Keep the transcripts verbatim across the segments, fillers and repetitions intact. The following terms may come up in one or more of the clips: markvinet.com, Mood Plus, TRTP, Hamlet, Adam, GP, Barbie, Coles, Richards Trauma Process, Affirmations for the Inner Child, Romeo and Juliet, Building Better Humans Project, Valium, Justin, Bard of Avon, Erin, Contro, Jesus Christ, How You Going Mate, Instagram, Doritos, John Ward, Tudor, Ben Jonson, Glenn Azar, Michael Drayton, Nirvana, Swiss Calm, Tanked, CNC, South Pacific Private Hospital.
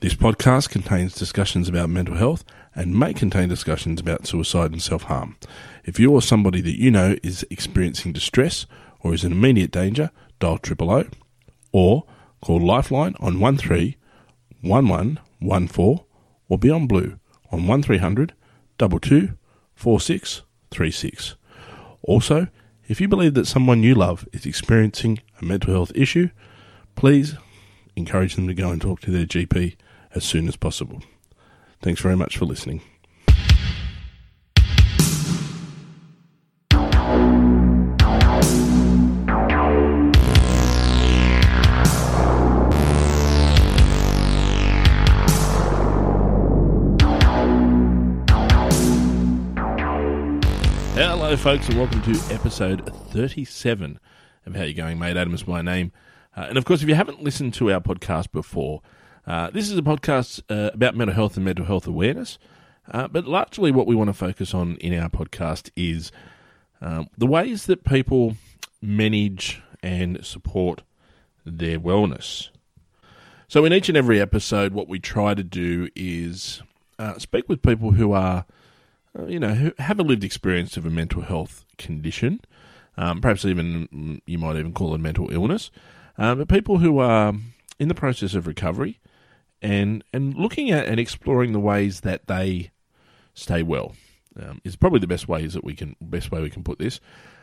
This podcast contains discussions about mental health and may contain discussions about suicide and self-harm. If you or somebody that you know is experiencing distress or is in immediate danger, dial triple oh or call Lifeline on one three one one one four or Beyond Blue on one three hundred two two four six three six. Also, if you believe that someone you love is experiencing a mental health issue, please encourage them to go and talk to their G P as soon as possible. Thanks very much for listening. Hello folks, and welcome to episode thirty-seven of How You Going Mate. Adam is my name. Uh, and of course, if you haven't listened to our podcast before, Uh, this is a podcast uh, about mental health and mental health awareness, uh, but largely what we want to focus on in our podcast is um, the ways that people manage and support their wellness. So in each and every episode, what we try to do is uh, speak with people who are, uh, you know, who have a lived experience of a mental health condition, um, perhaps even, you might even call it mental illness, uh, but people who are in the process of recovery, and and looking at and exploring the ways that they stay well um, is probably the best ways that we can best way we can put this.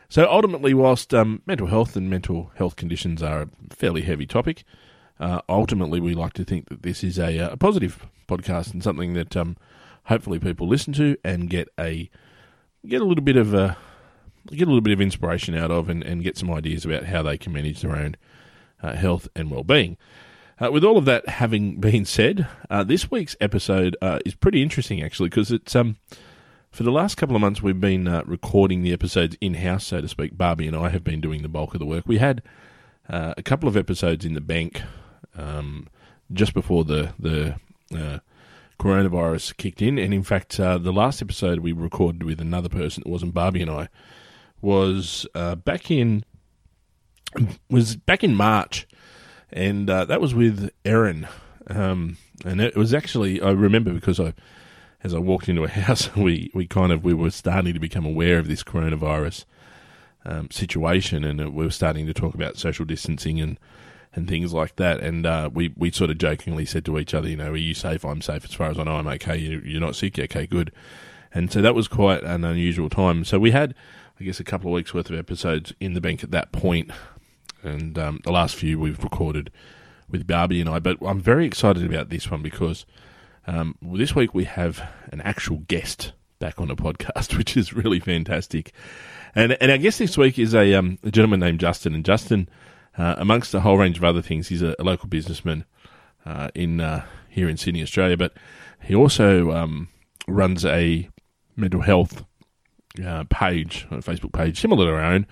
So ultimately, whilst um, mental health and mental health conditions are a fairly heavy topic, uh, ultimately we like to think that this is a, a positive podcast and something that um, hopefully people listen to and get a get a little bit of a get a little bit of inspiration out of, and, and get some ideas about how they can manage their own uh, health and well-being. Uh, with all of that having been said, uh, this week's episode uh, is pretty interesting, actually, because it's um for the last couple of months we've been uh, recording the episodes in-house, so to speak. Barbie and I have been doing the bulk of the work. We had uh, a couple of episodes in the bank um, just before the, the uh, coronavirus kicked in, and in fact, uh, the last episode we recorded with another person that wasn't Barbie and I was uh, back in was back in March. And uh, that was with Erin, um, and it was actually, I remember because I, as I walked into a house, we, we kind of, we were starting to become aware of this coronavirus um, situation, and we were starting to talk about social distancing and, and things like that, and uh, we, we sort of jokingly said to each other, you know, are you safe? I'm safe. As far as I know, I'm okay. You, you're not sick? Okay, good. And so that was quite an unusual time. So we had, I guess, a couple of weeks' worth of episodes in the bank at that point. And um, the last few we've recorded with Barbie and I, but I'm very excited about this one because um, this week we have an actual guest back on the podcast, which is really fantastic. And and our guest this week is a, um, a gentleman named Justin. And Justin, uh, amongst a whole range of other things, he's a, a local businessman uh, in uh, here in Sydney, Australia, but he also um, runs a mental health uh, page, a Facebook page similar to our own,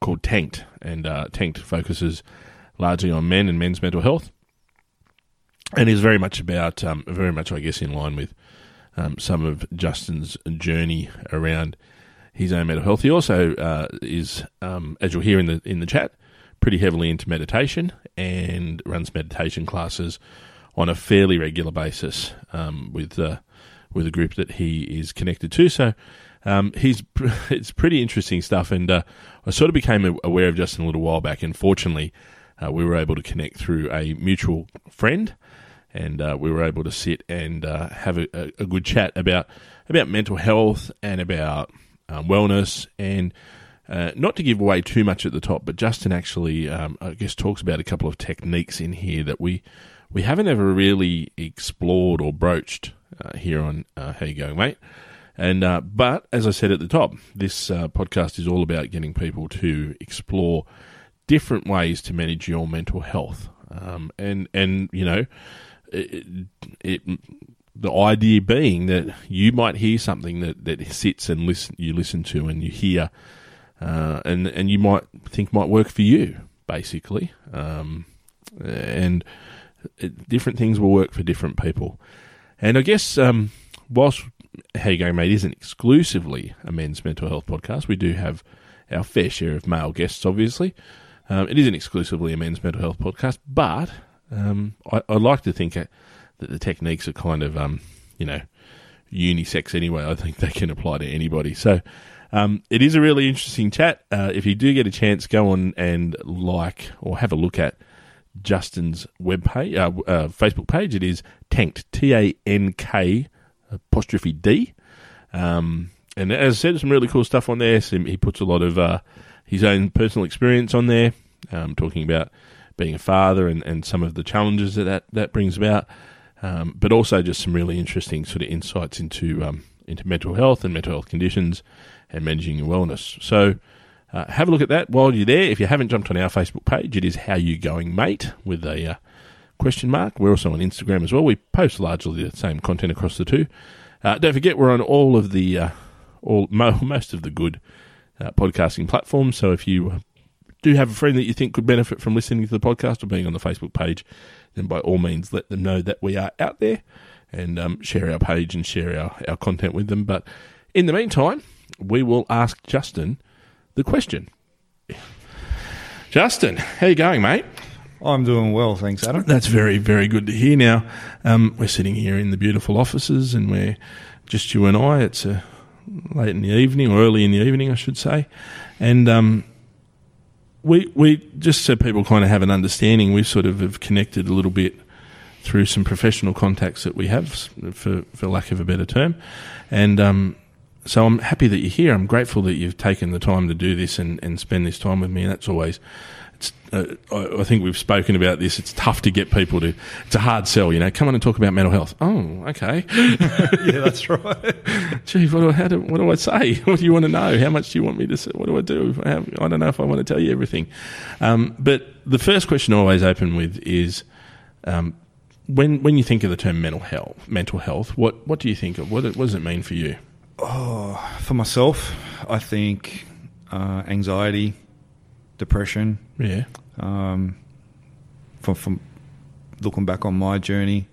called Tanked, and uh, Tanked focuses largely on men and men's mental health, and is very much about, um, very much, I guess, in line with um, some of Justin's journey around his own mental health. He also uh, is, um, as you'll hear in the in the chat, pretty heavily into meditation and runs meditation classes on a fairly regular basis um, with uh, with a group that he is connected to. So. Um, he's it's pretty interesting stuff, and uh, I sort of became aware of Justin a little while back, and fortunately uh, we were able to connect through a mutual friend, and uh, we were able to sit and uh, have a, a good chat about about mental health and about um, wellness, and uh, not to give away too much at the top, but Justin actually, um, I guess, talks about a couple of techniques in here that we, we haven't ever really explored or broached uh, here on uh, How You Going Mate. And uh, but, as I said at the top, this uh, podcast is all about getting people to explore different ways to manage your mental health. Um, and, and you know, it, it, the idea being that you might hear something that, that sits and listen, you listen to and you hear, uh, and, and you might think might work for you, basically. Um, and it, different things will work for different people. And I guess um, whilst How You Going Mate isn't exclusively a men's mental health podcast. We do have our fair share of male guests, obviously. Um, it isn't exclusively a men's mental health podcast, but um, I, I like to think that the techniques are kind of, um, you know, unisex anyway. I think they can apply to anybody. So um, it is a really interesting chat. Uh, if you do get a chance, go on and like or have a look at Justin's web page, uh, uh, Facebook page. It is Tanked, T A N K, apostrophe D. Um, and as I said, some really cool stuff on there. So he puts a lot of uh, his own personal experience on there, um, talking about being a father and, and some of the challenges that that, that brings about, um, but also just some really interesting sort of insights into um, into mental health and mental health conditions and managing your wellness. So uh, have a look at that while you're there. If you haven't jumped on our Facebook page, it is How You Going Mate with a uh, question mark. We're also on Instagram as well. We post largely the same content across the two. Uh, don't forget, we're on all of the uh, all mo- most of the good uh, podcasting platforms. So if you do have a friend that you think could benefit from listening to the podcast or being on the Facebook page, then by all means let them know that we are out there and um, share our page and share our, our content with them. But in the meantime, we will ask Justin the question. Justin, how you going, mate? I'm doing well, thanks, Adam. That's very, very good to hear. Now, um, we're sitting here in the beautiful offices and we're just you and I. It's uh, late in the evening, or early in the evening, I should say. And um, we we just so people kind of have an understanding, we sort of have connected a little bit through some professional contacts that we have, for, for lack of a better term. And um, so I'm happy that you're here. I'm grateful that you've taken the time to do this and, and spend this time with me. And that's always... Uh, I think we've spoken about this. It's tough to get people to. It's a hard sell, you know. Come on and talk about mental health. Oh, okay. Yeah, that's right. Gee, what do I, how do, what do I say? What do you want to know? How much do you want me to say? What do I do? How, I don't know if I want to tell you everything. Um, but the first question I always open with is, um, when when you think of the term mental health, mental health, what what do you think of? What, what does it mean for you? Oh, for myself, I think uh, anxiety. Depression. Yeah. Um, from, from looking back on my journey,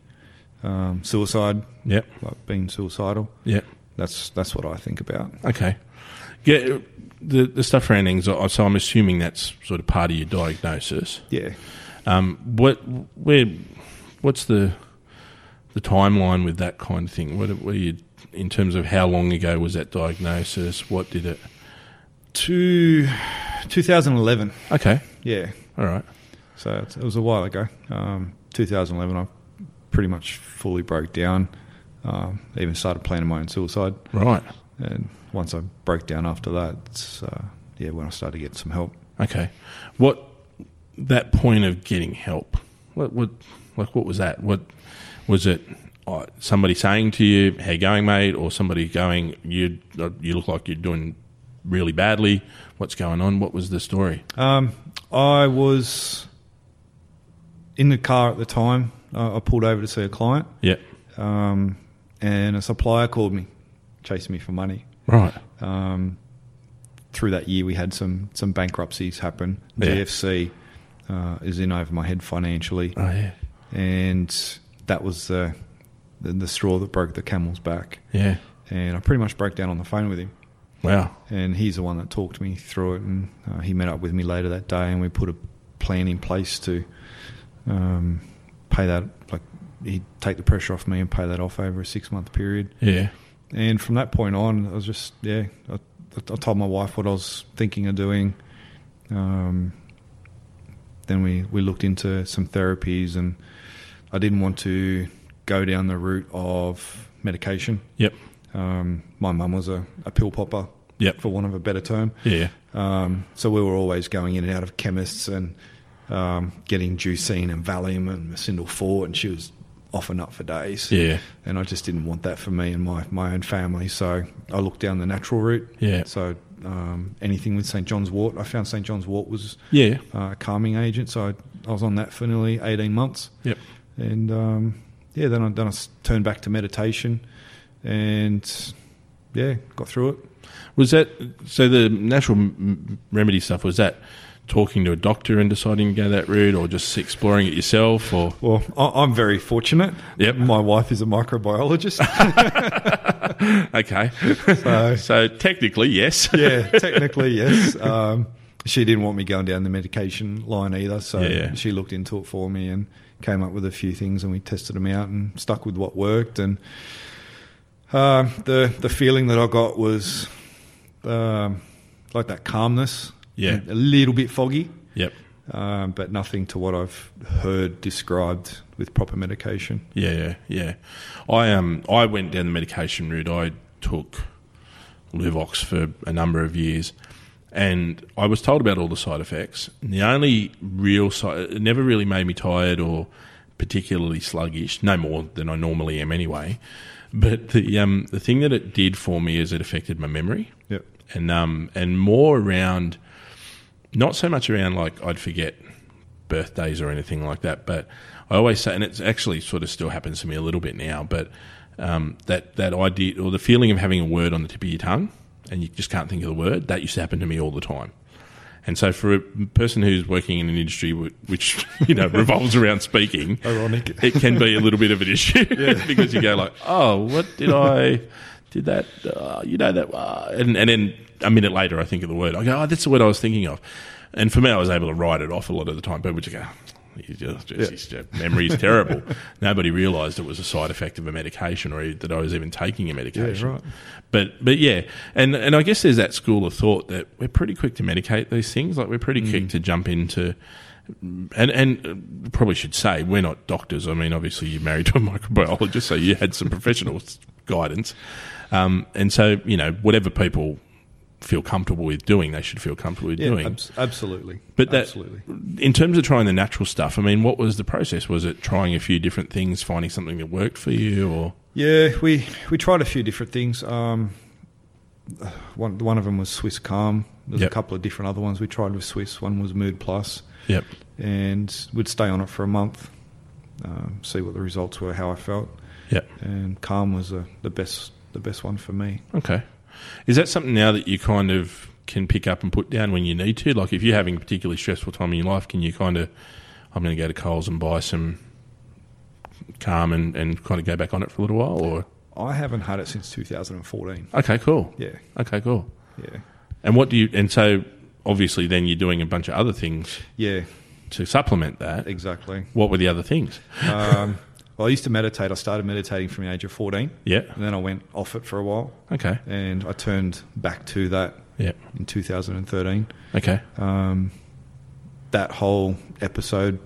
um, suicide. Yeah. Like being suicidal. Yeah. That's that's what I think about. Okay. Yeah. The the stuff around anxiety. So I'm assuming that's sort of part of your diagnosis. Yeah. Um. What where? What's the the timeline with that kind of thing? What were you in terms of how long ago was that diagnosis? What did it? To twenty eleven. Okay. Yeah. All right. So it was a while ago. Um, twenty eleven, I pretty much fully broke down. Um, even started planning my own suicide. Right. And once I broke down after that, it's, uh, yeah, when I started getting some help. Okay. What that point of getting help? What what like what was that? What was it? Oh, somebody saying to you, "How you going, mate?" Or somebody going, "You you look like you're doing really badly. What's going on?" What was the story? Um, I was in the car at the time. Uh, I pulled over to see a client. Yeah. Um, and a supplier called me, chasing me for money. Right. Um, through that year, we had some some bankruptcies happen. Yeah. G F C uh, is in over my head financially. Oh yeah. And that was the, the the straw that broke the camel's back. Yeah. And I pretty much broke down on the phone with him. Wow. And he's the one that talked me through it, and uh, he met up with me later that day, and we put a plan in place to um, pay that, like he'd take the pressure off me and pay that off over a six-month period. Yeah. And from that point on, I was just, yeah, I, I told my wife what I was thinking of doing. Um, then we, we looked into some therapies, and I didn't want to go down the route of medication. Yep. Um, my mum was a, a pill popper, yep, for want of a better term. Yeah. Um, so we were always going in and out of chemists and um, getting Juicine and Valium and Mesindil four, and she was off and up for days. Yeah. And I just didn't want that for me and my, my own family, so I looked down the natural route. Yeah. So um, anything with Saint John's Wort. I found Saint John's Wort was yeah. uh, a calming agent, so I, I was on that for nearly eighteen months. Yep. And um, yeah, then I, then I turned back to meditation. And yeah, got through it. Was that so? The natural m- remedy stuff, was that talking to a doctor and deciding to go that route, or just exploring it yourself? Or well, I- I'm very fortunate. Yep, my wife is a microbiologist. Okay, so, so technically yes. Yeah, technically yes. Um, she didn't want me going down the medication line either, so yeah, yeah. she looked into it for me and came up with a few things, and we tested them out and stuck with what worked. And uh, the the feeling that I got was uh, like that calmness, yeah, a little bit foggy, yep, uh, but nothing to what I've heard described with proper medication. Yeah, yeah, yeah. I um I went down the medication route. I took Luvox for a number of years. And I was told about all the side effects. And the only real side, it never really made me tired or particularly sluggish, no more than I normally am anyway. But the um, the thing that it did for me is it affected my memory. Yep. And um and more around, not so much around like I'd forget birthdays or anything like that, but I always say, and it's actually sort of still happens to me a little bit now, but um, that that idea or the feeling of having a word on the tip of your tongue, and you just can't think of the word, that used to happen to me all the time. And so for a person who's working in an industry which, you know, revolves around speaking, ironic, it can be a little bit of an issue yeah. because you go like, oh, what did I, did that, uh, you know, that, uh, and, and then a minute later I think of the word. I go, oh, that's the word I was thinking of. And for me, I was able to write it off a lot of the time. People just go, you just, just, yeah. your memory's terrible. Nobody realised it was a side effect of a medication or that I was even taking a medication. Yeah, right. But but yeah, and and I guess there's that school of thought that we're pretty quick to medicate these things. Like we're pretty mm. quick to jump into, and and probably should say we're not doctors. I mean, obviously you're married to a microbiologist, so you had some professional guidance, um, and so you know whatever people feel comfortable with doing, they should feel comfortable with yeah, doing. Ab- absolutely. But that, absolutely. In terms of trying the natural stuff, I mean, what was the process? Was it trying a few different things, finding something that worked for you? Or yeah, we, we tried a few different things. Um, one one of them was Swiss Calm. There's yep. a couple of different other ones we tried with Swiss. One was Mood Plus. Yep. And we'd stay on it for a month, um, see what the results were, how I felt. Yep. And Calm was uh, the best the best one for me. Okay. Is that something now that you kind of can pick up and put down when you need to? Like if you're having a particularly stressful time in your life, can you kind of, I'm going to go to Coles and buy some Calm and, and kind of go back on it for a little while? Or I haven't had it since two thousand fourteen. Okay, cool. Yeah. Okay, cool. Yeah. And what do you, and so obviously then you're doing a bunch of other things. Yeah. To supplement that. Exactly. What were the other things? Um, I used to meditate. I started meditating from the age of fourteen. Yeah. And then I went off it for a while. Okay. And I turned back to that yeah. in two thousand thirteen. Okay. Um, that whole episode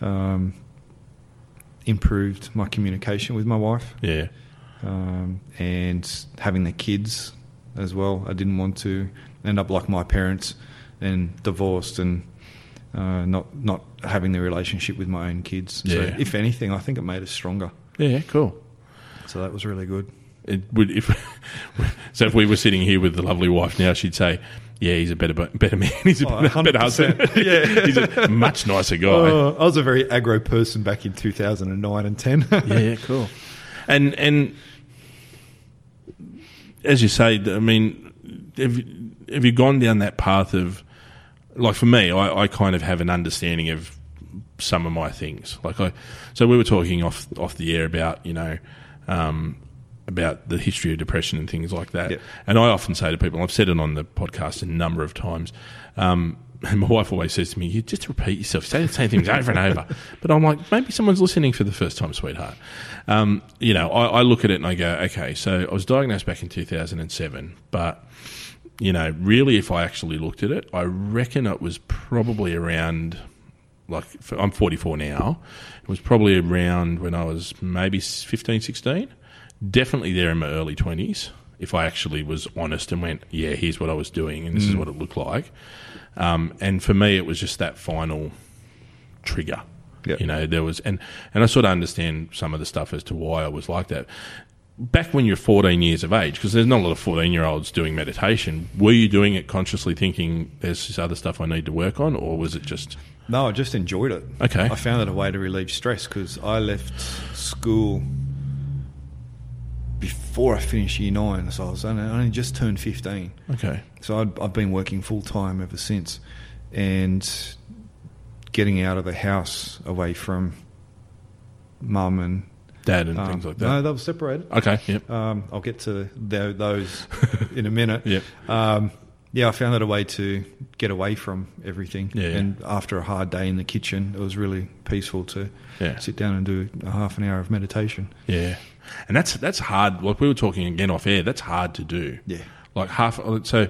um, improved my communication with my wife. Yeah. Um, and having the kids as well. I didn't want to end up like my parents and divorced and Uh, not not having the relationship with my own kids. Yeah. So if anything, I think it made us stronger. Yeah, cool. So that was really good. It would, if, so if we were sitting here with the lovely wife now, she'd say, yeah, he's a better better man. He's a oh, better, better husband. Yeah. He's a much nicer guy. Uh, I was a very aggro person back in two thousand nine and ten. yeah, yeah, cool. And, and as you say, I mean, have, have you gone down that path of, like for me, I, I kind of have an understanding of some of my things. Like I, so we were talking off off the air about you know um, about the history of depression and things like that. Yep. And I often say to people, I've said it on the podcast a number of times, um, and my wife always says to me, "You just repeat yourself, say the same things over and over." But I'm like, maybe someone's listening for the first time, sweetheart. Um, you know, I, I look at it and I go, okay, so I was diagnosed back in two thousand seven, but. You know, really, if I actually looked at it, I reckon it was probably around, like, I'm forty-four now. It was probably around when I was maybe fifteen, sixteen. Definitely there in my early twenties, if I actually was honest and went, yeah, here's what I was doing and this mm. is what it looked like. Um, and for me, it was just that final trigger. Yep. You know, there was, and, and I sort of understand some of the stuff as to why I was like that. Back when you're fourteen years of age, because there's not a lot of fourteen-year-olds doing meditation, were you doing it consciously thinking there's this other stuff I need to work on, or was it just... No, I just enjoyed it. Okay. I found it a way to relieve stress because I left school before I finished year nine, so I was only, I only just turned fifteen. Okay. So I'd, I've been working full-time ever since, and getting out of the house away from mum and... Dad and um, things like that. No, they were separated. Okay, yep. Um, I'll get to the, those in a minute. Yep. Um, yeah, I found that a way to get away from everything. Yeah, yeah. And after a hard day in the kitchen, it was really peaceful to yeah. sit down and do a half an hour of meditation. Yeah. And that's that's hard. Like we were talking again off air, that's hard to do. Yeah. Like half. So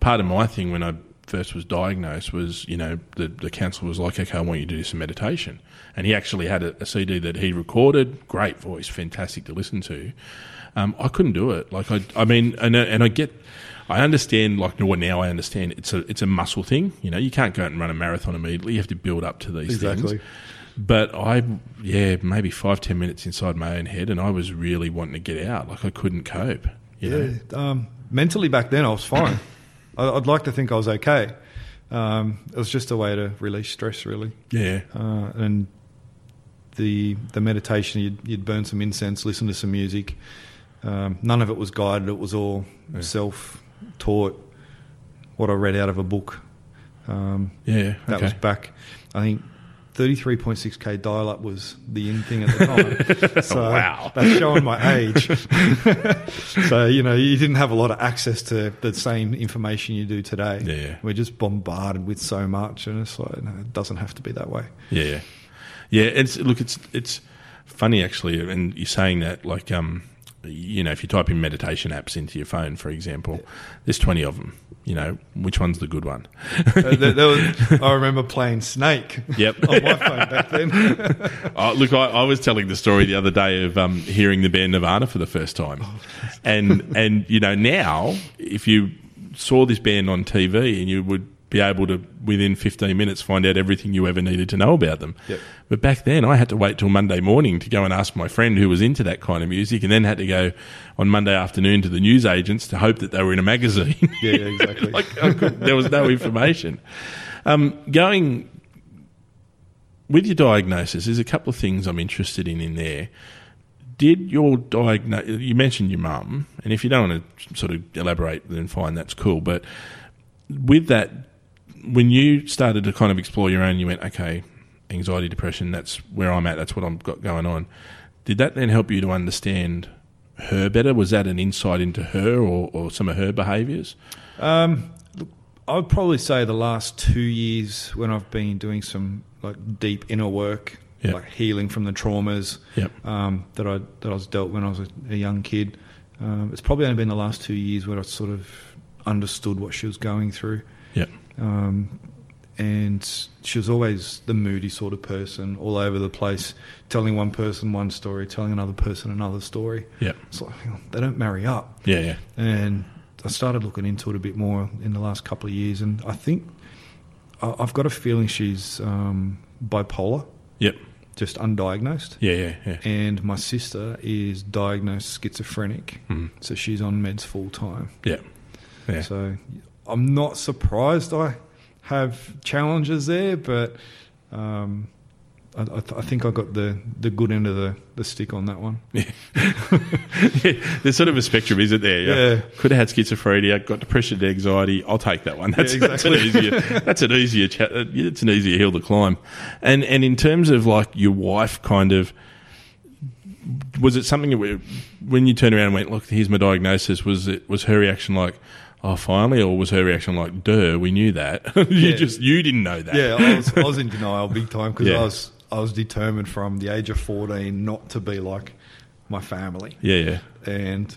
part of my thing when I first was diagnosed was, you know, the, the counsellor was like, okay, I want you to do some meditation. And he actually had a, a C D that he recorded. Great voice, fantastic to listen to. Um, I couldn't do it. Like I, I mean, and and I get, I understand. Like now, I understand it's a it's a muscle thing. You know, you can't go out and run a marathon immediately. You have to build up to these exactly. things. But I, yeah, maybe five ten minutes inside my own head, and I was really wanting to get out. Like I couldn't cope. You yeah, um, mentally back then I was fine. I'd like to think I was okay. Um, it was just a way to release stress, really. Yeah, uh, and the the meditation, you'd, you'd burn some incense, listen to some music. Um, none of it was guided. It was all yeah. self-taught, what I read out of a book. Um, yeah, okay. That was back, I think, thirty-three point six K dial-up was the in thing at the time. So wow. That's showing my age. So, you know, you didn't have a lot of access to the same information you do today. Yeah, yeah. We're just bombarded with so much, and it's like, no, it doesn't have to be that way. Yeah, yeah. Yeah, it's, look, it's, it's funny, actually, and you're saying that, like... um. You know, if you type in meditation apps into your phone, for example, there's twenty of them. You know, which one's the good one? uh, there, there was, I remember playing Snake yep. on my phone back then. uh, look, I, I was telling the story the other day of um, hearing the band Nirvana for the first time. Oh, and, and, you know, now, if you saw this band on T V and you would be able to, within fifteen minutes, find out everything you ever needed to know about them. Yep. But back then, I had to wait till Monday morning to go and ask my friend who was into that kind of music, and then had to go on Monday afternoon to the newsagents to hope that they were in a magazine. Yeah, yeah, exactly. Like, I could, there was no information. Um, going with your diagnosis, there's a couple of things I'm interested in in there. Did your diagnosis... You mentioned your mum, and if you don't want to sort of elaborate, then fine, that's cool. But with that... When you started to kind of explore your own, you went, okay, anxiety, depression, that's where I'm at, that's what I've got going on. Did that then help you to understand her better? Was that an insight into her or, or some of her behaviours? Um, I would probably say the last two years when I've been doing some like deep inner work, yep. like healing from the traumas yep. um, that I that I was dealt when I was a, a young kid, um, it's probably only been the last two years where I sort of understood what she was going through. Yeah. Um, and she was always the moody sort of person, all over the place, telling one person one story, telling another person another story. Yeah. It's like, hang on, they don't marry up. Yeah, yeah. And I started looking into it a bit more in the last couple of years, and I think I've got a feeling she's um, bipolar. Yep. Just undiagnosed. Yeah, yeah, yeah. And my sister is diagnosed schizophrenic, mm-hmm. so she's on meds full time. Yeah. Yeah. So... I'm not surprised I have challenges there, but um, I, I, th- I think I got the, the good end of the, the stick on that one. Yeah. yeah, there's sort of a spectrum, isn't there? Yeah. yeah. Could have had schizophrenia, got depression, anxiety. I'll take that one. That's, yeah, exactly. that's an easier. That's an easier. Cha- it's an easier hill to climb. And and in terms of like your wife, kind of. Was it something that when you turned around and went, look, here's my diagnosis, was it was her reaction like, oh, finally, or was her reaction like, duh, we knew that? you yeah. just, you didn't know that. Yeah, I was, I was in denial big time because yeah. I was I was determined from the age of fourteen not to be like my family. Yeah, yeah. And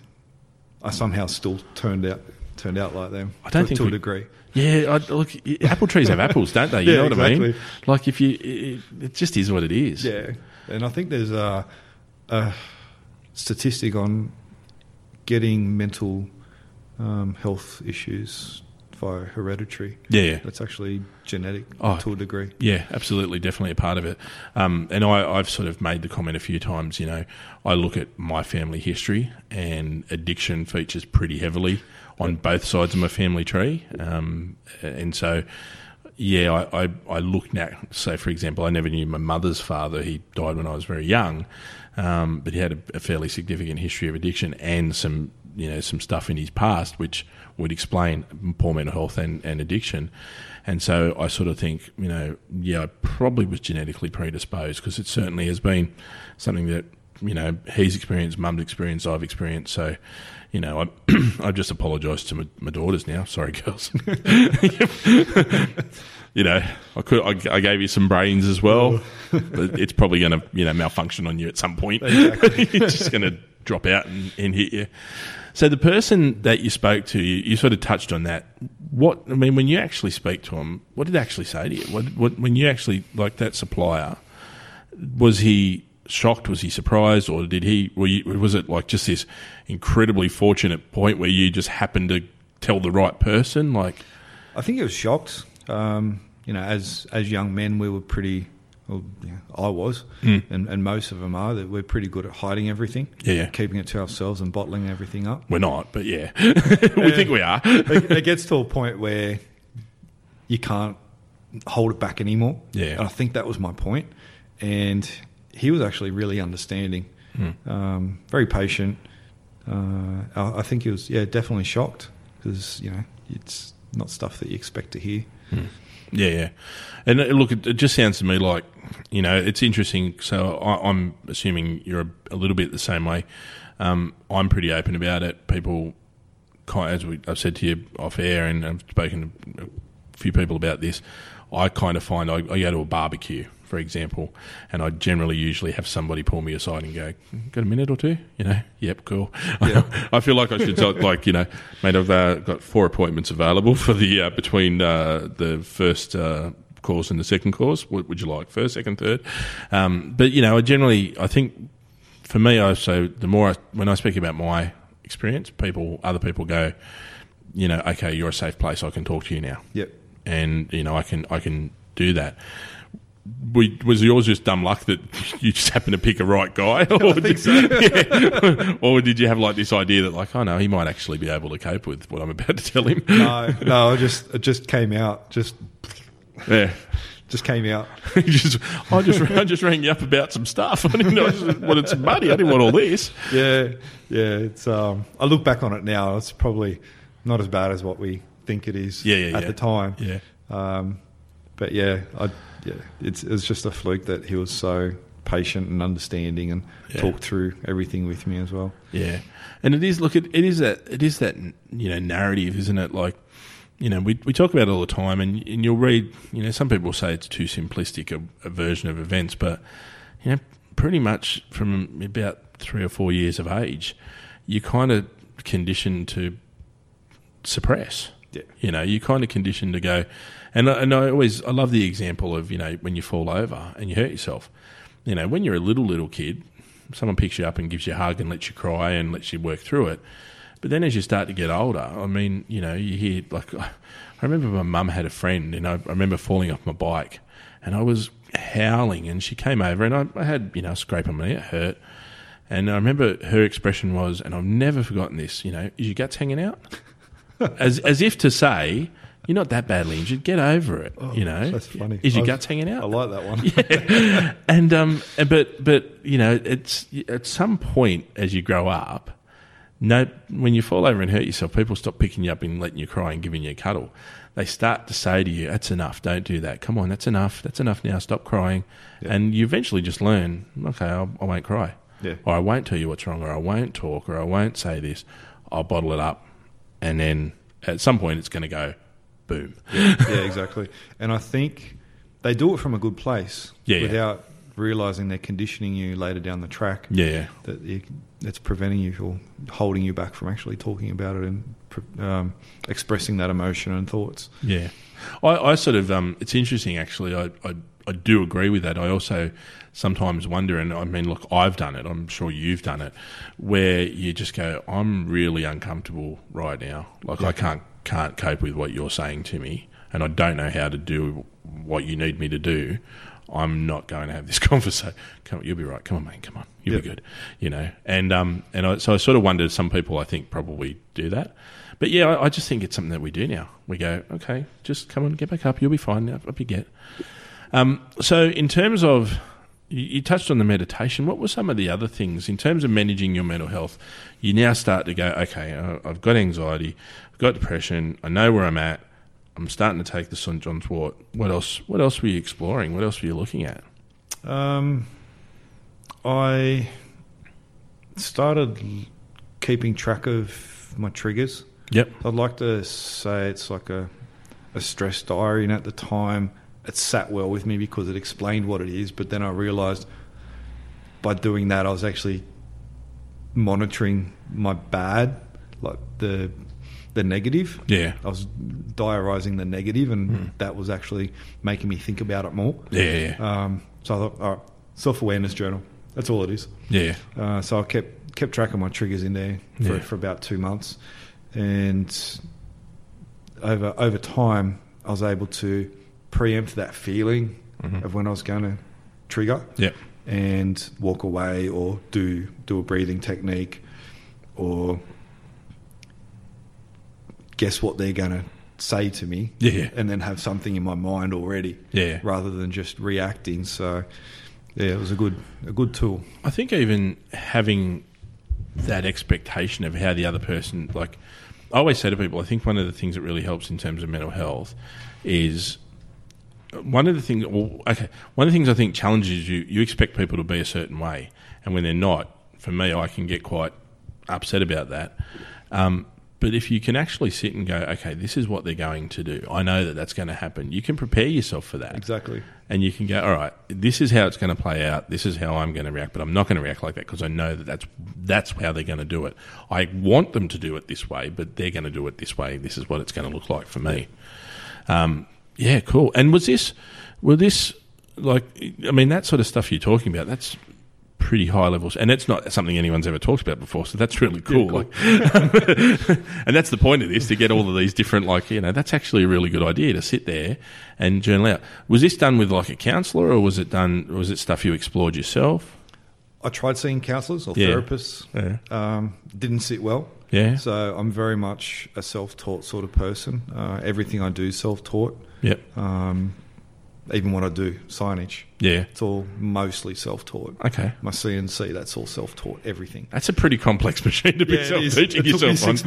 I somehow still turned out turned out like them I don't to, think to we, a degree. Yeah, I, look, apple trees have apples, don't they? You yeah, know what exactly. I mean? Like if you, it, it just is what it is. Yeah, and I think there's a... Uh, Uh, statistic on getting mental um, health issues via hereditary. Yeah, yeah. That's actually genetic oh, to a degree. Yeah, absolutely, definitely a part of it. Um, and I, I've sort of made the comment a few times, you know, I look at my family history and addiction features pretty heavily on both sides of my family tree. Um, and so... Yeah, I, I, I look now, say, for example, I never knew my mother's father. He died when I was very young, um, but he had a, a fairly significant history of addiction and some, you know, some stuff in his past which would explain poor mental health and, and addiction. And so I sort of think, you know, yeah, I probably was genetically predisposed because it certainly has been something that you know, he's experienced, mum's experienced, I've experienced. So, you know, I I just apologise to my, my daughters now. Sorry, girls. You know, I could I, I gave you some brains as well, but it's probably going to, you know, malfunction on you at some point. Exactly. It's just going to drop out and, and hit you. So the person that you spoke to, you, you sort of touched on that. What I mean, when you actually speak to them, what did they actually say to you? What, what when you actually, like, that supplier, was he shocked? Was he surprised, or did he? Were you, was it like just this incredibly fortunate point where you just happened to tell the right person? Like, I think he was shocked. Um, you know, as as young men, we were pretty. Well, yeah, I was, mm. and, and most of them are, that we're pretty good at hiding everything, yeah, keeping it to ourselves and bottling everything up. We're not, but yeah, we and think we are. it, it gets to a point where you can't hold it back anymore. Yeah, and I think that was my point. And he was actually really understanding, mm. um, very patient. Uh, I, I think he was, yeah, definitely shocked because, you know, it's not stuff that you expect to hear. Mm. Yeah, yeah. And look, it just sounds to me like, you know, it's interesting. So I, I'm assuming you're a, a little bit the same way. Um, I'm pretty open about it. People, as we, I've said to you off air, and I've spoken to a few people about this, I kind of find I, I go to a barbecue, for example, and I generally usually have somebody pull me aside and go, got a minute or two? You know, yep, cool. Yeah. I feel like I should, like, you know, mate, I've uh, got four appointments available for the, uh, between uh, the first uh, course and the second course. What would you like? First, second, third. Um, but, you know, I generally, I think for me, I also, the more I, when I speak about my experience, people, other people go, you know, okay, you're a safe place. I can talk to you now. Yep. And, you know, I can I can do that. We, was yours just dumb luck that you just happened to pick a right guy? Or I think did, so. Yeah. Or did you have, like, this idea that, like, oh, no, he might actually be able to cope with what I'm about to tell him? No, no, it just, it just came out. Just, yeah. Just came out. just, I, just, I just rang you up about some stuff. I didn't know I just wanted some money. I didn't want all this. Yeah, yeah. It's. Um, I look back on it now. It's probably not as bad as what we think it is yeah, yeah, at yeah. the time. Yeah. Um, but, yeah, I... Yeah, it's it's just a fluke that he was so patient and understanding and yeah. talked through everything with me as well. Yeah, and it is look, it, it is that it is that you know narrative, isn't it? Like, you know, we we talk about it all the time, and and you'll read, you know, some people say it's too simplistic a, a version of events, but you know, pretty much from about three or four years of age, you kind of conditioned to suppress. Yeah. You know, you kind of conditioned to go. And I, and I always, I love the example of, you know, when you fall over and you hurt yourself. You know, when you're a little, little kid, someone picks you up and gives you a hug and lets you cry and lets you work through it. But then as you start to get older, I mean, you know, you hear, like, I remember my mum had a friend and I, I remember falling off my bike and I was howling and she came over and I, I had, you know, a scrape on my knee, it hurt. And I remember her expression was, and I've never forgotten this, you know, is your guts hanging out? as As if to say... You're not that badly injured. Get over it. Oh, you know, that's funny. Is your was, guts hanging out? I like that one. Yeah. And um, but but you know, it's at some point as you grow up, no, when you fall over and hurt yourself, people stop picking you up and letting you cry and giving you a cuddle. They start to say to you, "That's enough. Don't do that. Come on, that's enough. That's enough now. Stop crying." Yeah. And you eventually just learn. Okay, I'll, I won't cry. Yeah. Or I won't tell you what's wrong. Or I won't talk. Or I won't say this. I'll bottle it up, and then at some point it's going to go. Boom. Yeah, yeah, exactly. And I think they do it from a good place yeah, without yeah. realising they're conditioning you later down the track. Yeah, yeah. That you, that's preventing you or holding you back from actually talking about it and um, expressing that emotion and thoughts. Yeah. I, I sort of, um, it's interesting actually, I, I, I do agree with that. I also sometimes wonder, and I mean, look, I've done it, I'm sure you've done it, where you just go, I'm really uncomfortable right now. Like yeah. I can't. can't cope with what you're saying to me and I don't know how to do what you need me to do, I'm not going to have this conversation. Come on, you'll be right. Come on, man. Come on. You'll yep. be good. You know? And um, and I, so I sort of wondered, some people I think probably do that. But yeah, I, I just think it's something that we do now. We go, okay, just come on, get back up. You'll be fine. Up you get. Um, so in terms of, you, you touched on the meditation. What were some of the other things in terms of managing your mental health? You now start to go, okay, I, I've got anxiety. Got depression. I know where I'm at. I'm starting to take the Saint John's Wort. What else? What else were you exploring? What else were you looking at? Um, I started keeping track of my triggers. Yep. I'd like to say it's like a, a stress diary, and at the time it sat well with me because it explained what it is, but then I realised by doing that I was actually monitoring my bad, like the the negative. Yeah. I was diarising the negative, and mm. that was actually making me think about it more. Yeah. Um, so I thought, all right, self-awareness journal. That's all it is. Yeah. Uh, so I kept kept track of my triggers in there for, yeah. for about two months. And over over time, I was able to preempt that feeling mm-hmm. of when I was going to trigger, yep. and walk away or do do a breathing technique or guess what they're going to say to me, yeah. and then have something in my mind already, yeah. rather than just reacting. So, yeah, it was a good a good tool. I think even having that expectation of how the other person, like I always say to people, I think one of the things that really helps in terms of mental health is one of the things, well, okay, one of the things I think challenges you, you expect people to be a certain way, and when they're not, for me, I can get quite upset about that. Um, but if you can actually sit and go, okay, this is what they're going to do. I know that that's going to happen. You can prepare yourself for that. Exactly. And you can go, all right, this is how it's going to play out. This is how I'm going to react, but I'm not going to react like that because I know that that's, that's how they're going to do it. I want them to do it this way, but they're going to do it this way. This is what it's going to look like for me. Um, yeah, cool. And was this, were this like, I mean, that sort of stuff you're talking about, that's pretty high levels, and it's not something anyone's ever talked about before, so that's really cool, yeah, cool. Like, and that's the point of this, to get all of these different, like, you know, that's actually a really good idea to sit there and journal out. Was this done with like a counsellor, or was it done, or was it stuff you explored yourself? I tried seeing counsellors or yeah. therapists, yeah. Um, didn't sit well, yeah. so I'm very much a self-taught sort of person. Uh, everything I do self-taught, yep. Um, even what I do, signage. Yeah. It's all mostly self-taught. Okay. My C N C, that's all self-taught, everything. That's a pretty complex machine to be yeah, self-teaching yourself on. It took me six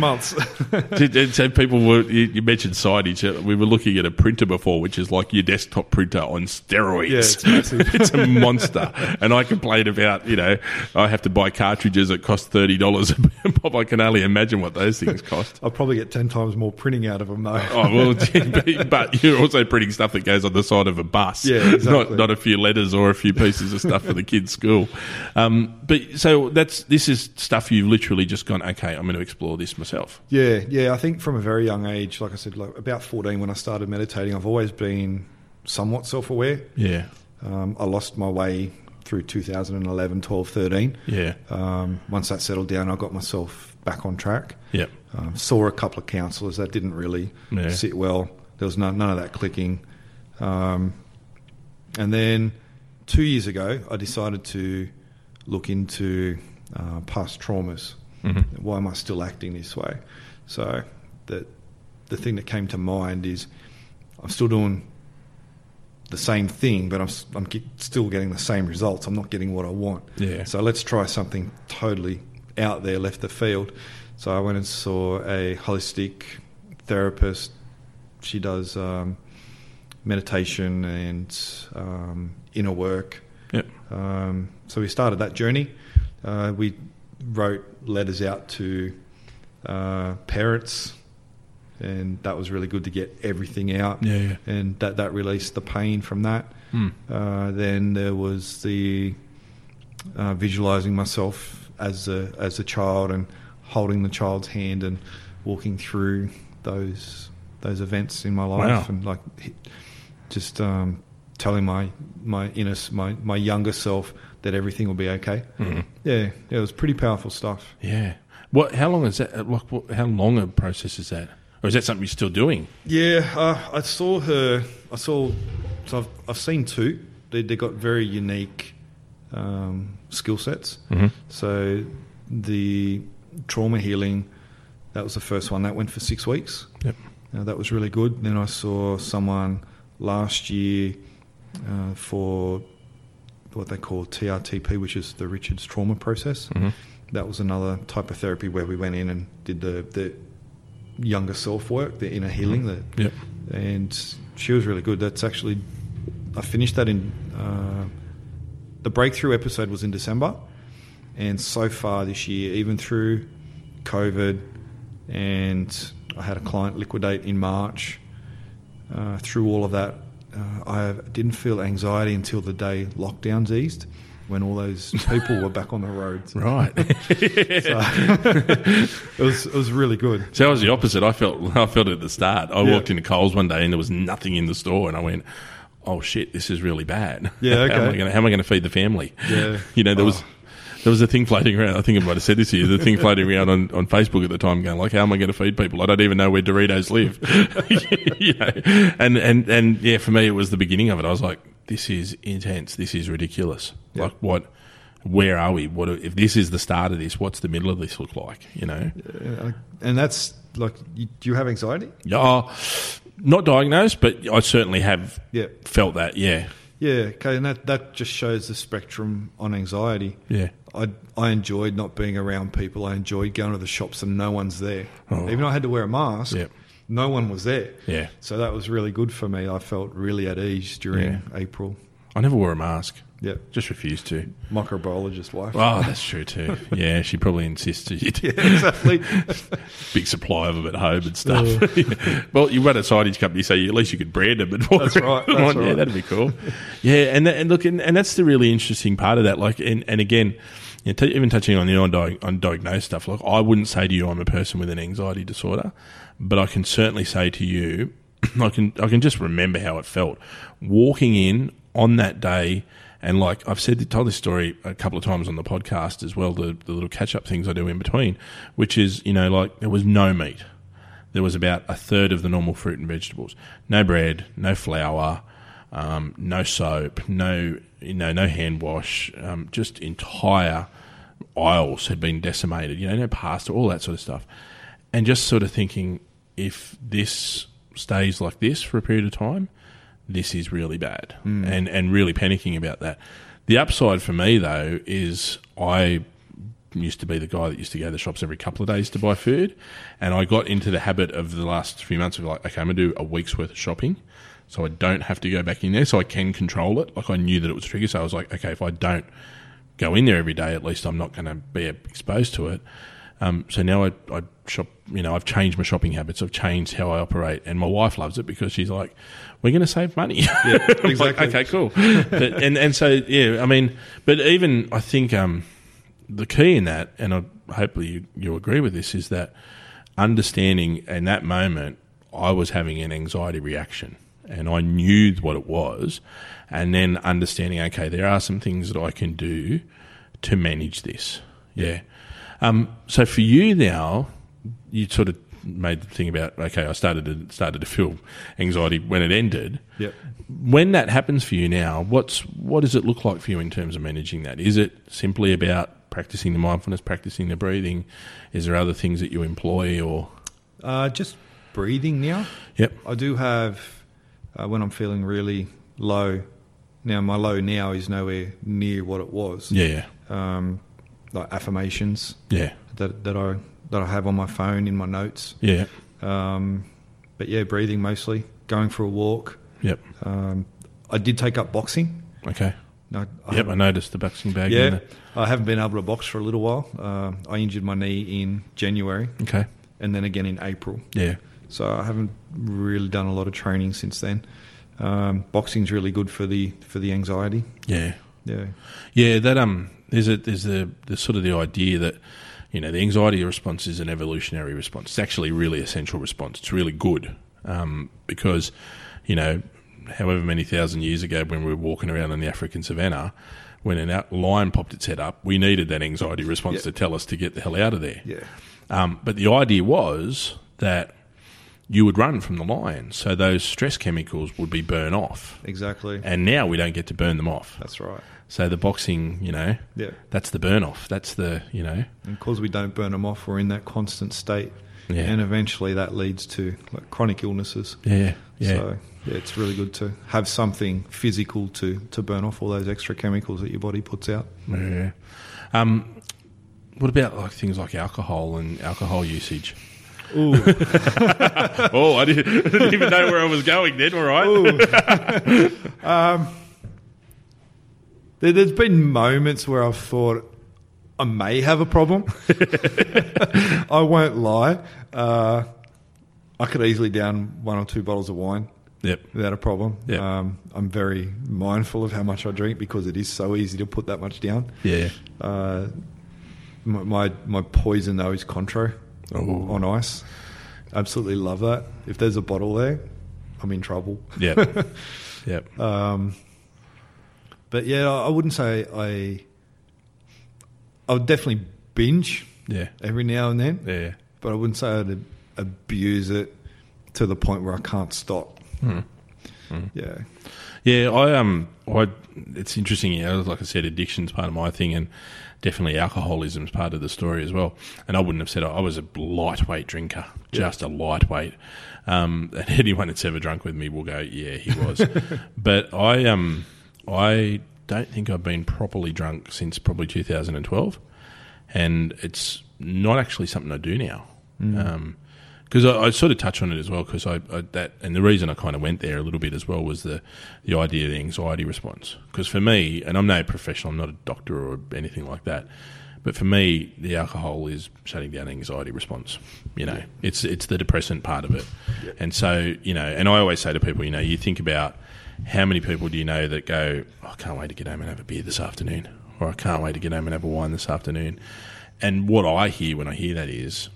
months. Did, and so people were, you mentioned signage. We were looking at a printer before, which is like your desktop printer on steroids. Yeah, it's massive. It's a monster. And I complain about, you know, I have to buy cartridges that cost thirty dollars. Bob, I can only imagine what those things cost. I'll probably get ten times more printing out of them, though. Oh, well, but you're also printing stuff that goes on the side of a bus. Yeah, exactly. Not, not a few letters or a few pieces of stuff for the kids' school. Um, but so that's this is stuff you've literally just gone, okay, I'm going to explore this myself. Yeah, yeah. I think from a very young age, like I said, like about fourteen when I started meditating, I've always been somewhat self-aware. Yeah. Um, I lost my way through two thousand eleven, twelve, thirteen. Yeah. Um, once that settled down, I got myself back on track. Yeah. Um, saw a couple of counsellors that didn't really yeah. sit well. There was no, none of that clicking. Um And then two years ago, I decided to look into uh, past traumas. Mm-hmm. Why am I still acting this way? So the, the thing that came to mind is I'm still doing the same thing, but I'm, I'm get, still getting the same results. I'm not getting what I want. Yeah. So let's try something totally out there, left the field. So I went and saw a holistic therapist. She does... Um, meditation and um, inner work. Yep. Um, so we started that journey. Uh, we wrote letters out to uh, parents, and that was really good to get everything out. Yeah, yeah. And that, that released the pain from that. Mm. Uh, then there was the uh, visualising myself as a as a child and holding the child's hand and walking through those those events in my life. Wow. And like. Just um, telling my my inner my, my younger self that everything will be okay. Mm-hmm. Yeah, it was pretty powerful stuff. Yeah. What? How long is that? Like, what, how long a process is that, or is that something you're still doing? Yeah, uh, I saw her. I saw. So I've I've seen two. They they got very unique um, skill sets. Mm-hmm. So the trauma healing, that was the first one that went for six weeks. Yep. Uh, that was really good. Then I saw someone last year uh, for what they call T R T P, which is the Richards Trauma Process. Mm-hmm. That was another type of therapy where we went in and did the, the younger self work, the inner healing. Mm-hmm. The, yep. And she was really good. That's actually, I finished that in, uh, the breakthrough episode was in December, And so far this year, even through COVID, and I had a client liquidate in March, uh, through all of that, uh, I didn't feel anxiety until the day lockdowns eased, when all those people were back on the roads. Right. So, it was it was really good. So it was the opposite. I felt I felt it at the start. I yeah. walked into Coles one day and there was nothing in the store, and I went, oh shit, this is really bad. Yeah, okay. How am I going to feed the family? Yeah. You know, there oh. was there was a thing floating around. I think I might have said this here. The thing floating around on, on Facebook at the time, going like, how am I going to feed people? I don't even know where Doritos live. You know? And and and yeah, for me it was the beginning of it. I was like, this is intense. This is ridiculous. Yeah. Like, what? Where are we? What if this is the start of this? What's the middle of this look like? You know. And that's like, you, do you have anxiety? Yeah, oh, not diagnosed, but I certainly have yeah. felt that. Yeah. Yeah. Okay, and that, that just shows the spectrum on anxiety. Yeah. I I enjoyed not being around people. I enjoyed going to the shops and no one's there. Oh. Even though I had to wear a mask. Yeah. No one was there. Yeah. So that was really good for me. I felt really at ease during yeah. April. I never wore a mask. Yeah. Just refused to. Microbiologist wife. Oh, that's true too. Yeah, she probably insists you did. Yeah, exactly. Big supply of them at home and stuff. Yeah. Yeah. Well, you run a signage company, so you, at least you could brand them. And that's right. That's right. Yeah, that'd be cool. Yeah, and and look, and, and that's the really interesting part of that. Like, and, and again... Yeah, t- even touching on the undiagnosed stuff, like I wouldn't say to you I'm a person with an anxiety disorder, but I can certainly say to you, I can I can just remember how it felt walking in on that day, and like I've said, told this story a couple of times on the podcast as well, the, the little catch up things I do in between, which is, you know, like there was no meat, there was about a third of the normal fruit and vegetables, no bread, no flour. Um, no soap, no you know, no hand wash. Um, just entire aisles had been decimated. You know, no pasta, all that sort of stuff. And just sort of thinking, if this stays like this for a period of time, this is really bad. Mm. And and really panicking about that. The upside for me though is I used to be the guy that used to go to the shops every couple of days to buy food, and I got into the habit of the last few months of like, okay, I'm gonna do a week's worth of shopping. So I don't have to go back in there, so I can control it. Like I knew that it was a trigger, so I was like, okay, if I don't go in there every day, at least I'm not going to be exposed to it. Um, so now I, I shop, you know, I've changed my shopping habits. I've changed how I operate, and my wife loves it because she's like, we're going to save money. Yeah, exactly. Like, okay, cool. But, and, and so, yeah, I mean, but even I think um, the key in that, and I, hopefully you, you agree with this, is that understanding in that moment I was having an anxiety reaction. And I knew what it was, and then understanding, okay, there are some things that I can do to manage this. Yeah. Um, so for you now, you sort of made the thing about, okay, I started to, started to feel anxiety when it ended. Yep. When that happens for you now, what's what does it look like for you in terms of managing that? Is it simply about practicing the mindfulness, practicing the breathing? Is there other things that you employ or? Uh, just breathing now. Yep. I do have... Uh, when I'm feeling really low, now my low now is nowhere near what it was. Yeah. Um, like affirmations. Yeah. That that I that I have on my phone in my notes. Yeah. Um, but yeah, breathing mostly. Going for a walk. Yep. Um, I did take up boxing. Okay. No, I yep, I noticed the boxing bag. Yeah. In there. I haven't been able to box for a little while. Uh, I injured my knee in January. Okay. And then again in April. Yeah. So I haven't really done a lot of training since then. Um, boxing's really good for the for the anxiety. Yeah, yeah, yeah. That um, there's a there's the there's sort of the idea that, you know, the anxiety response is an evolutionary response. It's actually a really essential response. It's really good um, because, you know, however many thousand years ago when we were walking around in the African savannah, when a lion popped its head up, we needed that anxiety response yeah. to tell us to get the hell out of there. Yeah. Um, but the idea was that you would run from the lion, so those stress chemicals would be burn off. Exactly. And now we don't get to burn them off. That's right. So the boxing, you know, yeah. that's the burn off. That's the, you know. And because we don't burn them off, we're in that constant state. Yeah. And eventually that leads to like chronic illnesses. Yeah, yeah. So yeah, it's really good to have something physical to, to burn off all those extra chemicals that your body puts out. Yeah. Um, what about like things like alcohol and alcohol usage? Ooh. oh, I didn't, I didn't even know where I was going then, all right. um, there, there's been moments where I've thought, I may have a problem. I won't lie. Uh, I could easily down one or two bottles of wine yep. without a problem. Yep. Um, I'm very mindful of how much I drink because it is so easy to put that much down. Yeah. Uh, my, my my poison, though, is Contro Ooh. on ice. Absolutely love that. If there's a bottle there, I'm in trouble. Yeah. Yep. Um, but, yeah, I wouldn't say I... I'll definitely binge yeah. every now and then. Yeah. But I wouldn't say I'd abuse it to the point where I can't stop. Mm. Mm. Yeah. Yeah, I um I it's interesting, you know, like I said, addiction's part of my thing and definitely alcoholism's part of the story as well. And I wouldn't have said I was a lightweight drinker, just yeah. a lightweight. Um and anyone that's ever drunk with me will go, yeah, he was. But I um I don't think I've been properly drunk since probably two thousand twelve, and it's not actually something I do now. Mm. Um, because I, I sort of touch on it as well, because I, I that and the reason I kind of went there a little bit as well was the the idea of the anxiety response. Because for me, and I'm no professional, I'm not a doctor or anything like that, but for me, the alcohol is shutting down anxiety response. You know, yeah. it's it's the depressant part of it, yeah. and so you know, and I always say to people, you know, you think about how many people do you know that go, oh, I can't wait to get home and have a beer this afternoon, or I can't wait to get home and have a wine this afternoon. And what I hear when I hear that is,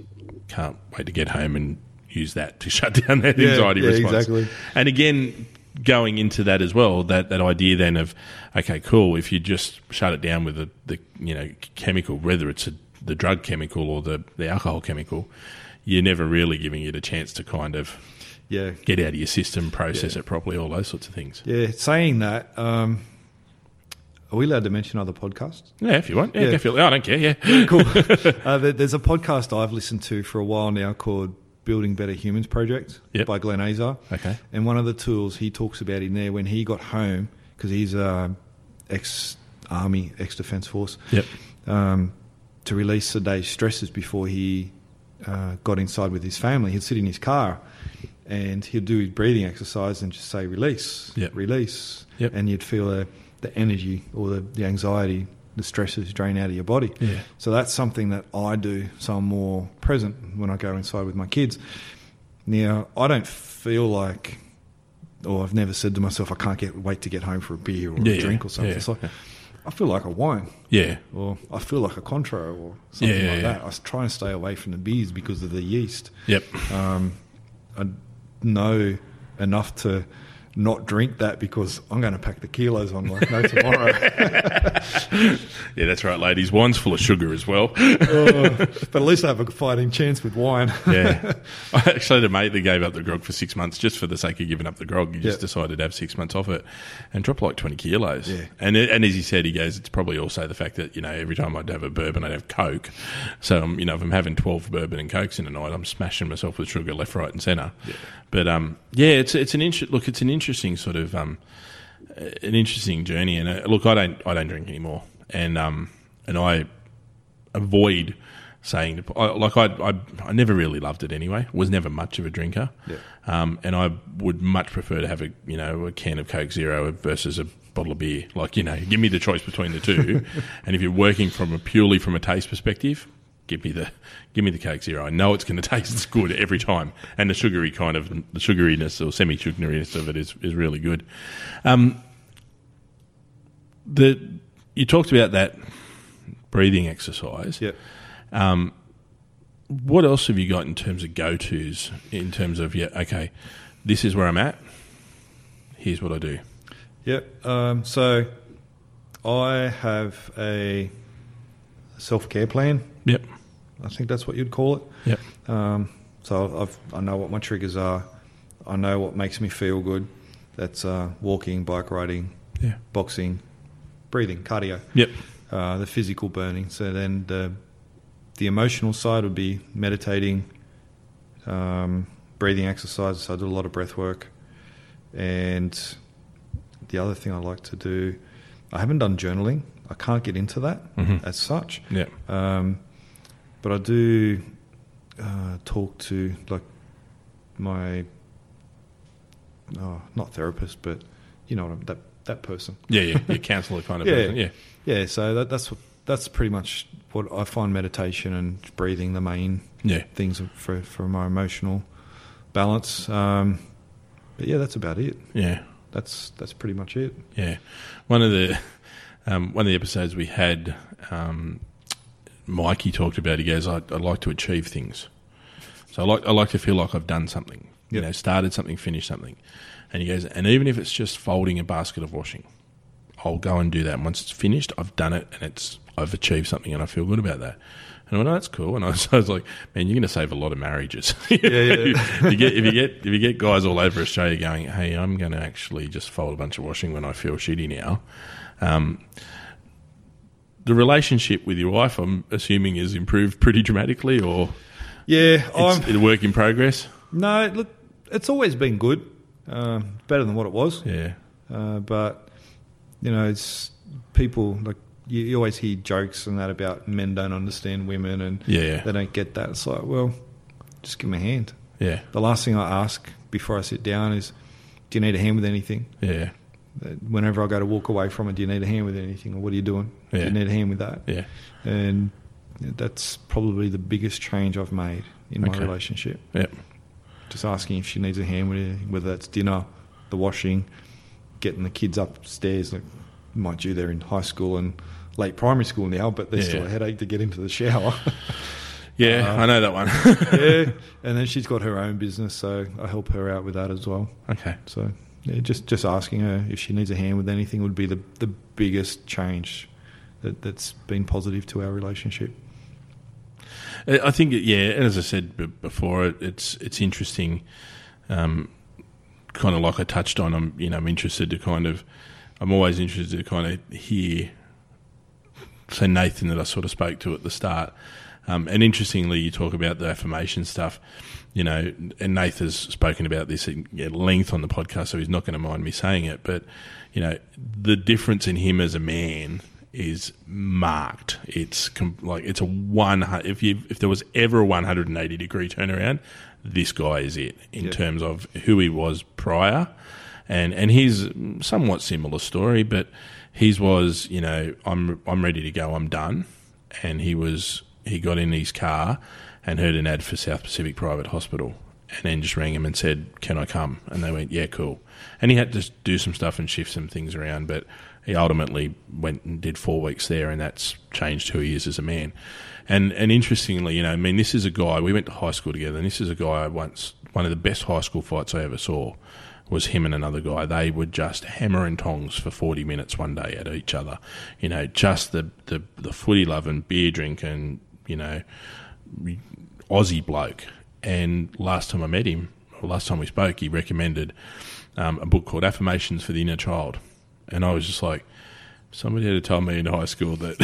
can't wait to get home and use that to shut down that yeah, anxiety yeah, response. Exactly. And again, going into that as well, that, that idea then of, okay, cool, if you just shut it down with the, the you know chemical, whether it's a, the drug chemical or the, the alcohol chemical, you're never really giving it a chance to kind of yeah. get out of your system, process yeah. it properly, all those sorts of things. Yeah, saying that... Um Are we allowed to mention other podcasts? Yeah, if you want. Yeah, yeah. If you, I don't care, yeah. Cool. Uh, there's a podcast I've listened to for a while now called Building Better Humans Project yep. by Glenn Azar. Okay. And one of the tools he talks about in there when he got home, because he's um, ex-army, ex-defence force, yep. um, to release the day's stresses before he uh, got inside with his family, he'd sit in his car and he'd do his breathing exercise and just say, release, yep. release. Yep. And you'd feel a... the energy or the, the anxiety, the stresses drain out of your body. Yeah. So that's something that I do, so I'm more present when I go inside with my kids. Now, I don't feel like, or I've never said to myself, I can't get wait to get home for a beer or yeah, a drink or something. Yeah. It's like, I feel like a wine. Yeah. Or I feel like a Contro or something yeah, yeah, like yeah. that. I try and stay away from the beers because of the yeast. Yep. Um, I know enough to... not drink that because I'm going to pack the kilos on like no tomorrow. Yeah, that's right, ladies. Wine's full of sugar as well. Oh, but at least I have a fighting chance with wine. Yeah. I actually had a mate that gave up the grog for six months just for the sake of giving up the grog. He just yep. decided to have six months off it and drop like twenty kilos. Yeah. And it, and as he said, he goes, it's probably also the fact that, you know, every time I'd have a bourbon, I'd have Coke. So, um, you know, if I'm having twelve bourbon and Cokes in a night, I'm smashing myself with sugar left, right and centre. Yeah. But, um, yeah, it's it's an interesting... Look, it's an interesting... interesting sort of um, an interesting journey, and uh, look, I don't I don't drink anymore, and um, and I avoid saying to, I, like I, I I never really loved it anyway. Was never much of a drinker, yeah. um, and I would much prefer to have a you know a can of Coke Zero versus a bottle of beer. Like you know, give me the choice between the two, and if you're working from a purely from a taste perspective. Give me the, give me the Coke Zero. I know it's going to taste good every time, and the sugary kind of the sugariness or semi-sugariness of it is, is really good. Um, the you talked about that breathing exercise. Yeah. Um, what else have you got in terms of go-tos? In terms of yeah, okay, this is where I'm at. Here's what I do. Yeah. Um, so I have a self-care plan. Yep. I think that's what you'd call it. Yep. Um, so I've, I know what my triggers are. I know what makes me feel good. That's uh, walking, bike riding, yeah. boxing, breathing, cardio. Yep. Uh, the physical burning. So then the the emotional side would be meditating, um, breathing exercises. So I do a lot of breath work. And the other thing I like to do, I haven't done journaling. I can't get into that mm-hmm. as such. Yeah. Um, But I do uh, talk to, like, my, oh, not therapist, but, you know, that that person. Yeah, yeah, your counselor kind of yeah. person, yeah. Yeah, so that, that's what, that's pretty much what I find meditation and breathing the main yeah. things for for my emotional balance. Um, but yeah, that's about it. Yeah, that's that's pretty much it. Yeah, one of the um, one of the episodes we had, um, Mikey talked about. He goes, I, I like to achieve things, so I like I like to feel like I've done something. Yep. You know, started something, finished something, and he goes, and even if it's just folding a basket of washing, I'll go and do that. And once it's finished, I've done it, and it's I've achieved something, and I feel good about that. And I went, oh, that's cool. And I was, I was like, man, you're going to save a lot of marriages. yeah, yeah. you get, if you get if you get guys all over Australia going, hey, I'm going to actually just fold a bunch of washing when I feel shitty now. Um, the relationship with your wife, I'm assuming, is improved pretty dramatically, or yeah, it's, it's a work in progress. No, look, it's always been good, uh, better than what it was. Yeah, uh, but. You know, it's people, like, you, you always hear jokes and that about men don't understand women and yeah, yeah. they don't get that. It's like, well, just give them a hand. Yeah. The last thing I ask before I sit down is, do you need a hand with anything? Yeah. Whenever I go to walk away from it, do you need a hand with anything? Or what are you doing? Yeah. Do you need a hand with that? Yeah. And that's probably the biggest change I've made in okay. my relationship. Yep. Just asking if she needs a hand with anything, whether that's dinner, the washing, getting the kids upstairs. Like, mind you, they're in high school and late primary school now, but they're yeah. still a headache to get into the shower. yeah, um, I know that one. yeah, and then she's got her own business, so I help her out with that as well. Okay. So yeah, just just asking her if she needs a hand with anything would be the, the biggest change that, that's been positive to our relationship. I think, yeah, and as I said before, it's, it's interesting. Um, kind of like I touched on, I'm you know I'm interested to kind of I'm always interested to kind of hear so Nathan that I sort of spoke to at the start, um, and interestingly you talk about the affirmation stuff, you know, and Nathan's spoken about this at length on the podcast, so he's not going to mind me saying it, but you know the difference in him as a man is marked. It's com- like it's a one if you if there was ever a one hundred eighty degree turnaround, this guy is it in yeah. terms of who he was prior, and and he's somewhat similar story, but his was you know I'm I'm ready to go, I'm done, and he was he got in his car and heard an ad for South Pacific Private Hospital, and then just rang him and said, can I come? And they went, yeah, cool. And he had to do some stuff and shift some things around, but he ultimately went and did four weeks there, and that's changed who he is as a man. And and interestingly, you know, I mean, this is a guy, we went to high school together, and this is a guy I once, one of the best high school fights I ever saw was him and another guy. They would just hammer and tongs for forty minutes one day at each other. You know, just the, the, the footy love and beer drink and, you know, Aussie bloke. And last time I met him, or last time we spoke, he recommended um, a book called Affirmations for the Inner Child. And I was just like, somebody had to tell me in high school that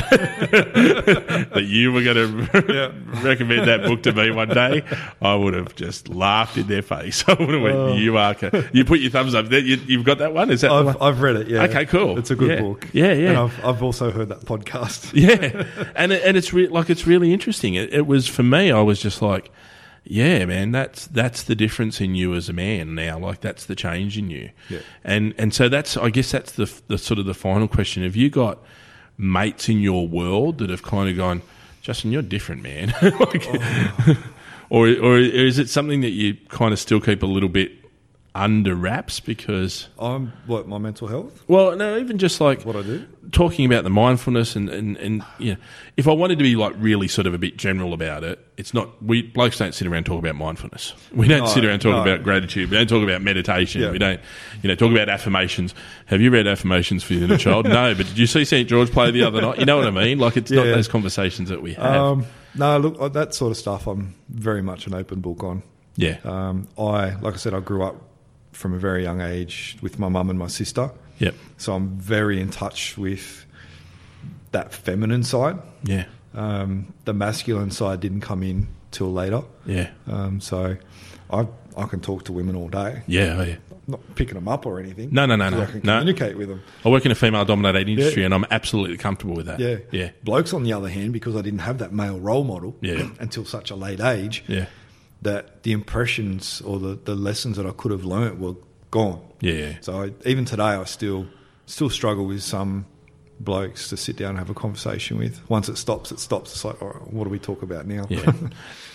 that you were going to yeah. recommend that book to me one day. I would have just laughed in their face. I would have went, oh. you are, you put your thumbs up there. You, you've got that one? Is that I've, one? I've read it, yeah. Okay, cool. It's a good yeah. book. Yeah, yeah. And I've, I've also heard that podcast. yeah. And it, and it's re- like, it's really interesting. It, it was, for me, I was just like, yeah, man, that's that's the difference in you as a man now. Like, that's the change in you, yeah. and and so that's I guess that's the the sort of the final question. Have you got mates in your world that have kind of gone, Justin, you're different, man, like, oh. or or is it something that you kind of still keep a little bit under wraps because I'm what my mental health? Well, no, even just like what I do, talking about the mindfulness and and and you know, if I wanted to be like really sort of a bit general about it, it's not we blokes don't sit around and talk about mindfulness. We don't no, sit around talking no. about gratitude. We don't talk about meditation. Yeah. We don't, you know, talk about affirmations. Have you read Affirmations for the Inner Child? No, but did you see Saint George play the other night? You know what I mean? Like it's yeah. not those conversations that we have. Um, no, look, that sort of stuff I'm very much an open book on. Yeah. Um, I like I said, I grew up from a very young age with my mum and my sister. Yep. So I'm very in touch with that feminine side. Yeah. Um, the masculine side didn't come in till later. Yeah. Um, so I I can talk to women all day. Yeah. Oh, yeah. I'm not picking them up or anything. No, no, no, no. I can communicate no. with them. I work in a female-dominated industry, yeah. and I'm absolutely comfortable with that. Yeah. Yeah. Blokes, on the other hand, because I didn't have that male role model yeah. until such a late age. Yeah. That the impressions or the, the lessons that I could have learnt were gone. Yeah. So I, even today I still still struggle with some blokes to sit down and have a conversation with. Once it stops, it stops. It's like, all right, what do we talk about now? Yeah.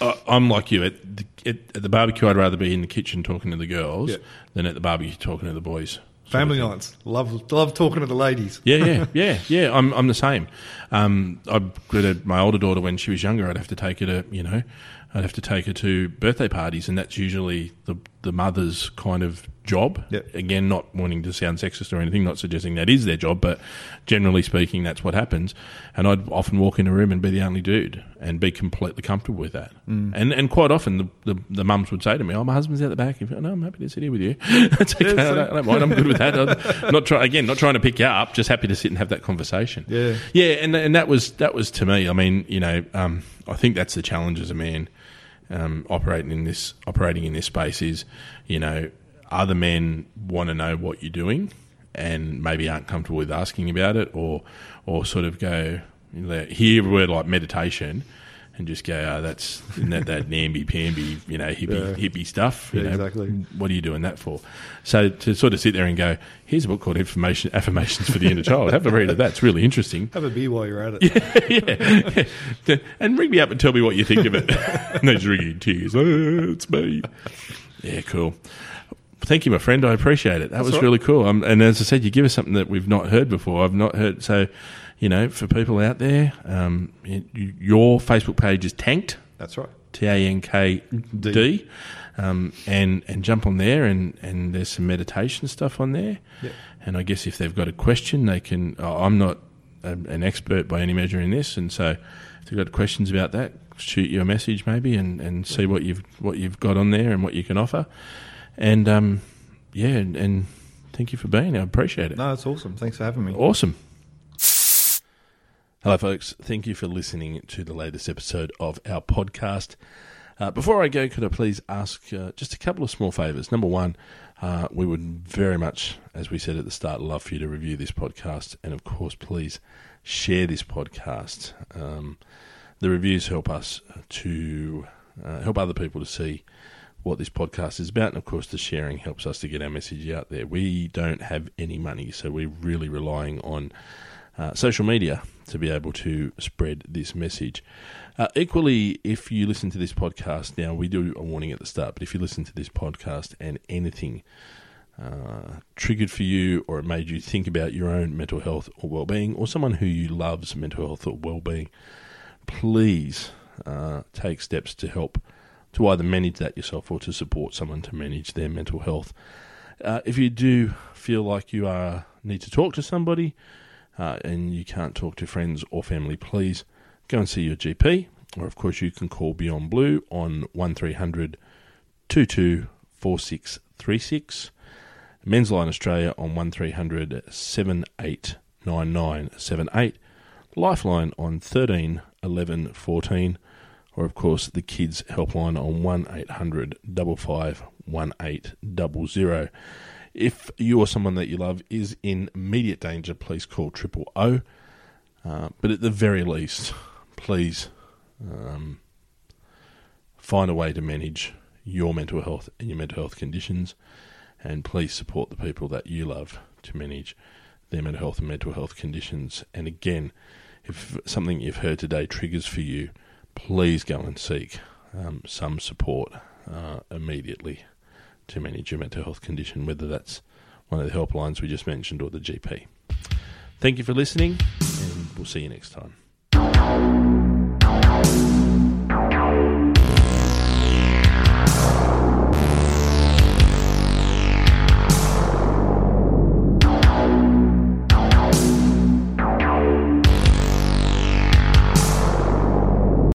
uh, I'm like you. At the, at, at the barbecue, I'd rather be in the kitchen talking to the girls yeah. than at the barbecue talking to the boys. Family nights. Love love talking to the ladies. Yeah, yeah, yeah, yeah. I'm I'm the same. Um, I my older daughter when she was younger. I'd have to take her to you know, I'd have to take her to birthday parties, and that's usually the the mother's kind of job. Yep. Again, not wanting to sound sexist or anything, not suggesting that is their job, but generally speaking, that's what happens. And I'd often walk in a room and be the only dude, and be completely comfortable with that. Mm. And and quite often the, the, the mums would say to me, "Oh, my husband's out the back." If, no, I'm happy to sit here with you. That's okay. Yeah, so- I, don't, I don't mind. I'm good with that. I'm not try, again, not trying to pick you up. Just happy to sit and have that conversation. Yeah, yeah. And and that was that was to me. I mean, you know, um, I think that's the challenge as a man um, operating in this operating in this space is, you know. Other men want to know what you're doing and maybe aren't comfortable with asking about it or or sort of go, you know, hear a word like meditation and just go, oh, that's that, that namby-pamby, you know, hippie, yeah. hippie stuff. You yeah, know, exactly. What are you doing that for? So to sort of sit there and go, here's a book called Affirmation, Affirmations for the Inner Child. Have a read of that. It's really interesting. Have a beer while you're at it. yeah, yeah. And ring me up and tell me what you think of it. And they just ring you in tears. Oh, it's me. Yeah, cool. Thank you, my friend. I appreciate it. That That's was right. really cool. Um, and as I said, you give us something that we've not heard before. I've not heard. So, you know, for people out there, um, you, your Facebook page is Tanked. That's right. T A N K D. D. Um, and, and jump on there, and, and there's some meditation stuff on there. Yep. And I guess if they've got a question, they can. Oh, I'm not a, an expert by any measure in this. And so if they've got questions about that, shoot you a message maybe and, and see what you've what you've got on there and what you can offer. And, um, yeah, and, and thank you for being here. I appreciate it. No, it's awesome. Thanks for having me. Awesome. Hello, folks. Thank you for listening to the latest episode of our podcast. Uh, before I go, could I please ask uh, just a couple of small favours? Number one, uh, we would very much, as we said at the start, love for you to review this podcast. And, of course, please share this podcast. Um, the reviews help us to uh, help other people to see what this podcast is about, and of course the sharing helps us to get our message out there. We don't have any money, so we're really relying on uh, social media to be able to spread this message. Uh, equally, if you listen to this podcast, now we do a warning at the start, but if you listen to this podcast and anything uh, triggered for you or it made you think about your own mental health or well-being, or someone who you love's mental health or well-being, please uh, take steps to help to either manage that yourself or to support someone to manage their mental health. Uh, if you do feel like you are need to talk to somebody uh, and you can't talk to friends or family, please go and see your G P, or of course you can call Beyond Blue on one three hundred two two four six three six, Men's Line Australia on one three hundred seven eight nine nine seven eight, Lifeline on thirteen eleven fourteen, or, of course, the Kids Helpline on one eight hundred five five one eight zero zero. If you or someone that you love is in immediate danger, please call triple O. Uh, but at the very least, please um, find a way to manage your mental health and your mental health conditions, and please support the people that you love to manage their mental health and mental health conditions. And again, if something you've heard today triggers for you, please go and seek um, some support uh, immediately to manage your mental health condition, whether that's one of the helplines we just mentioned or the G P. Thank you for listening, and we'll see you next time.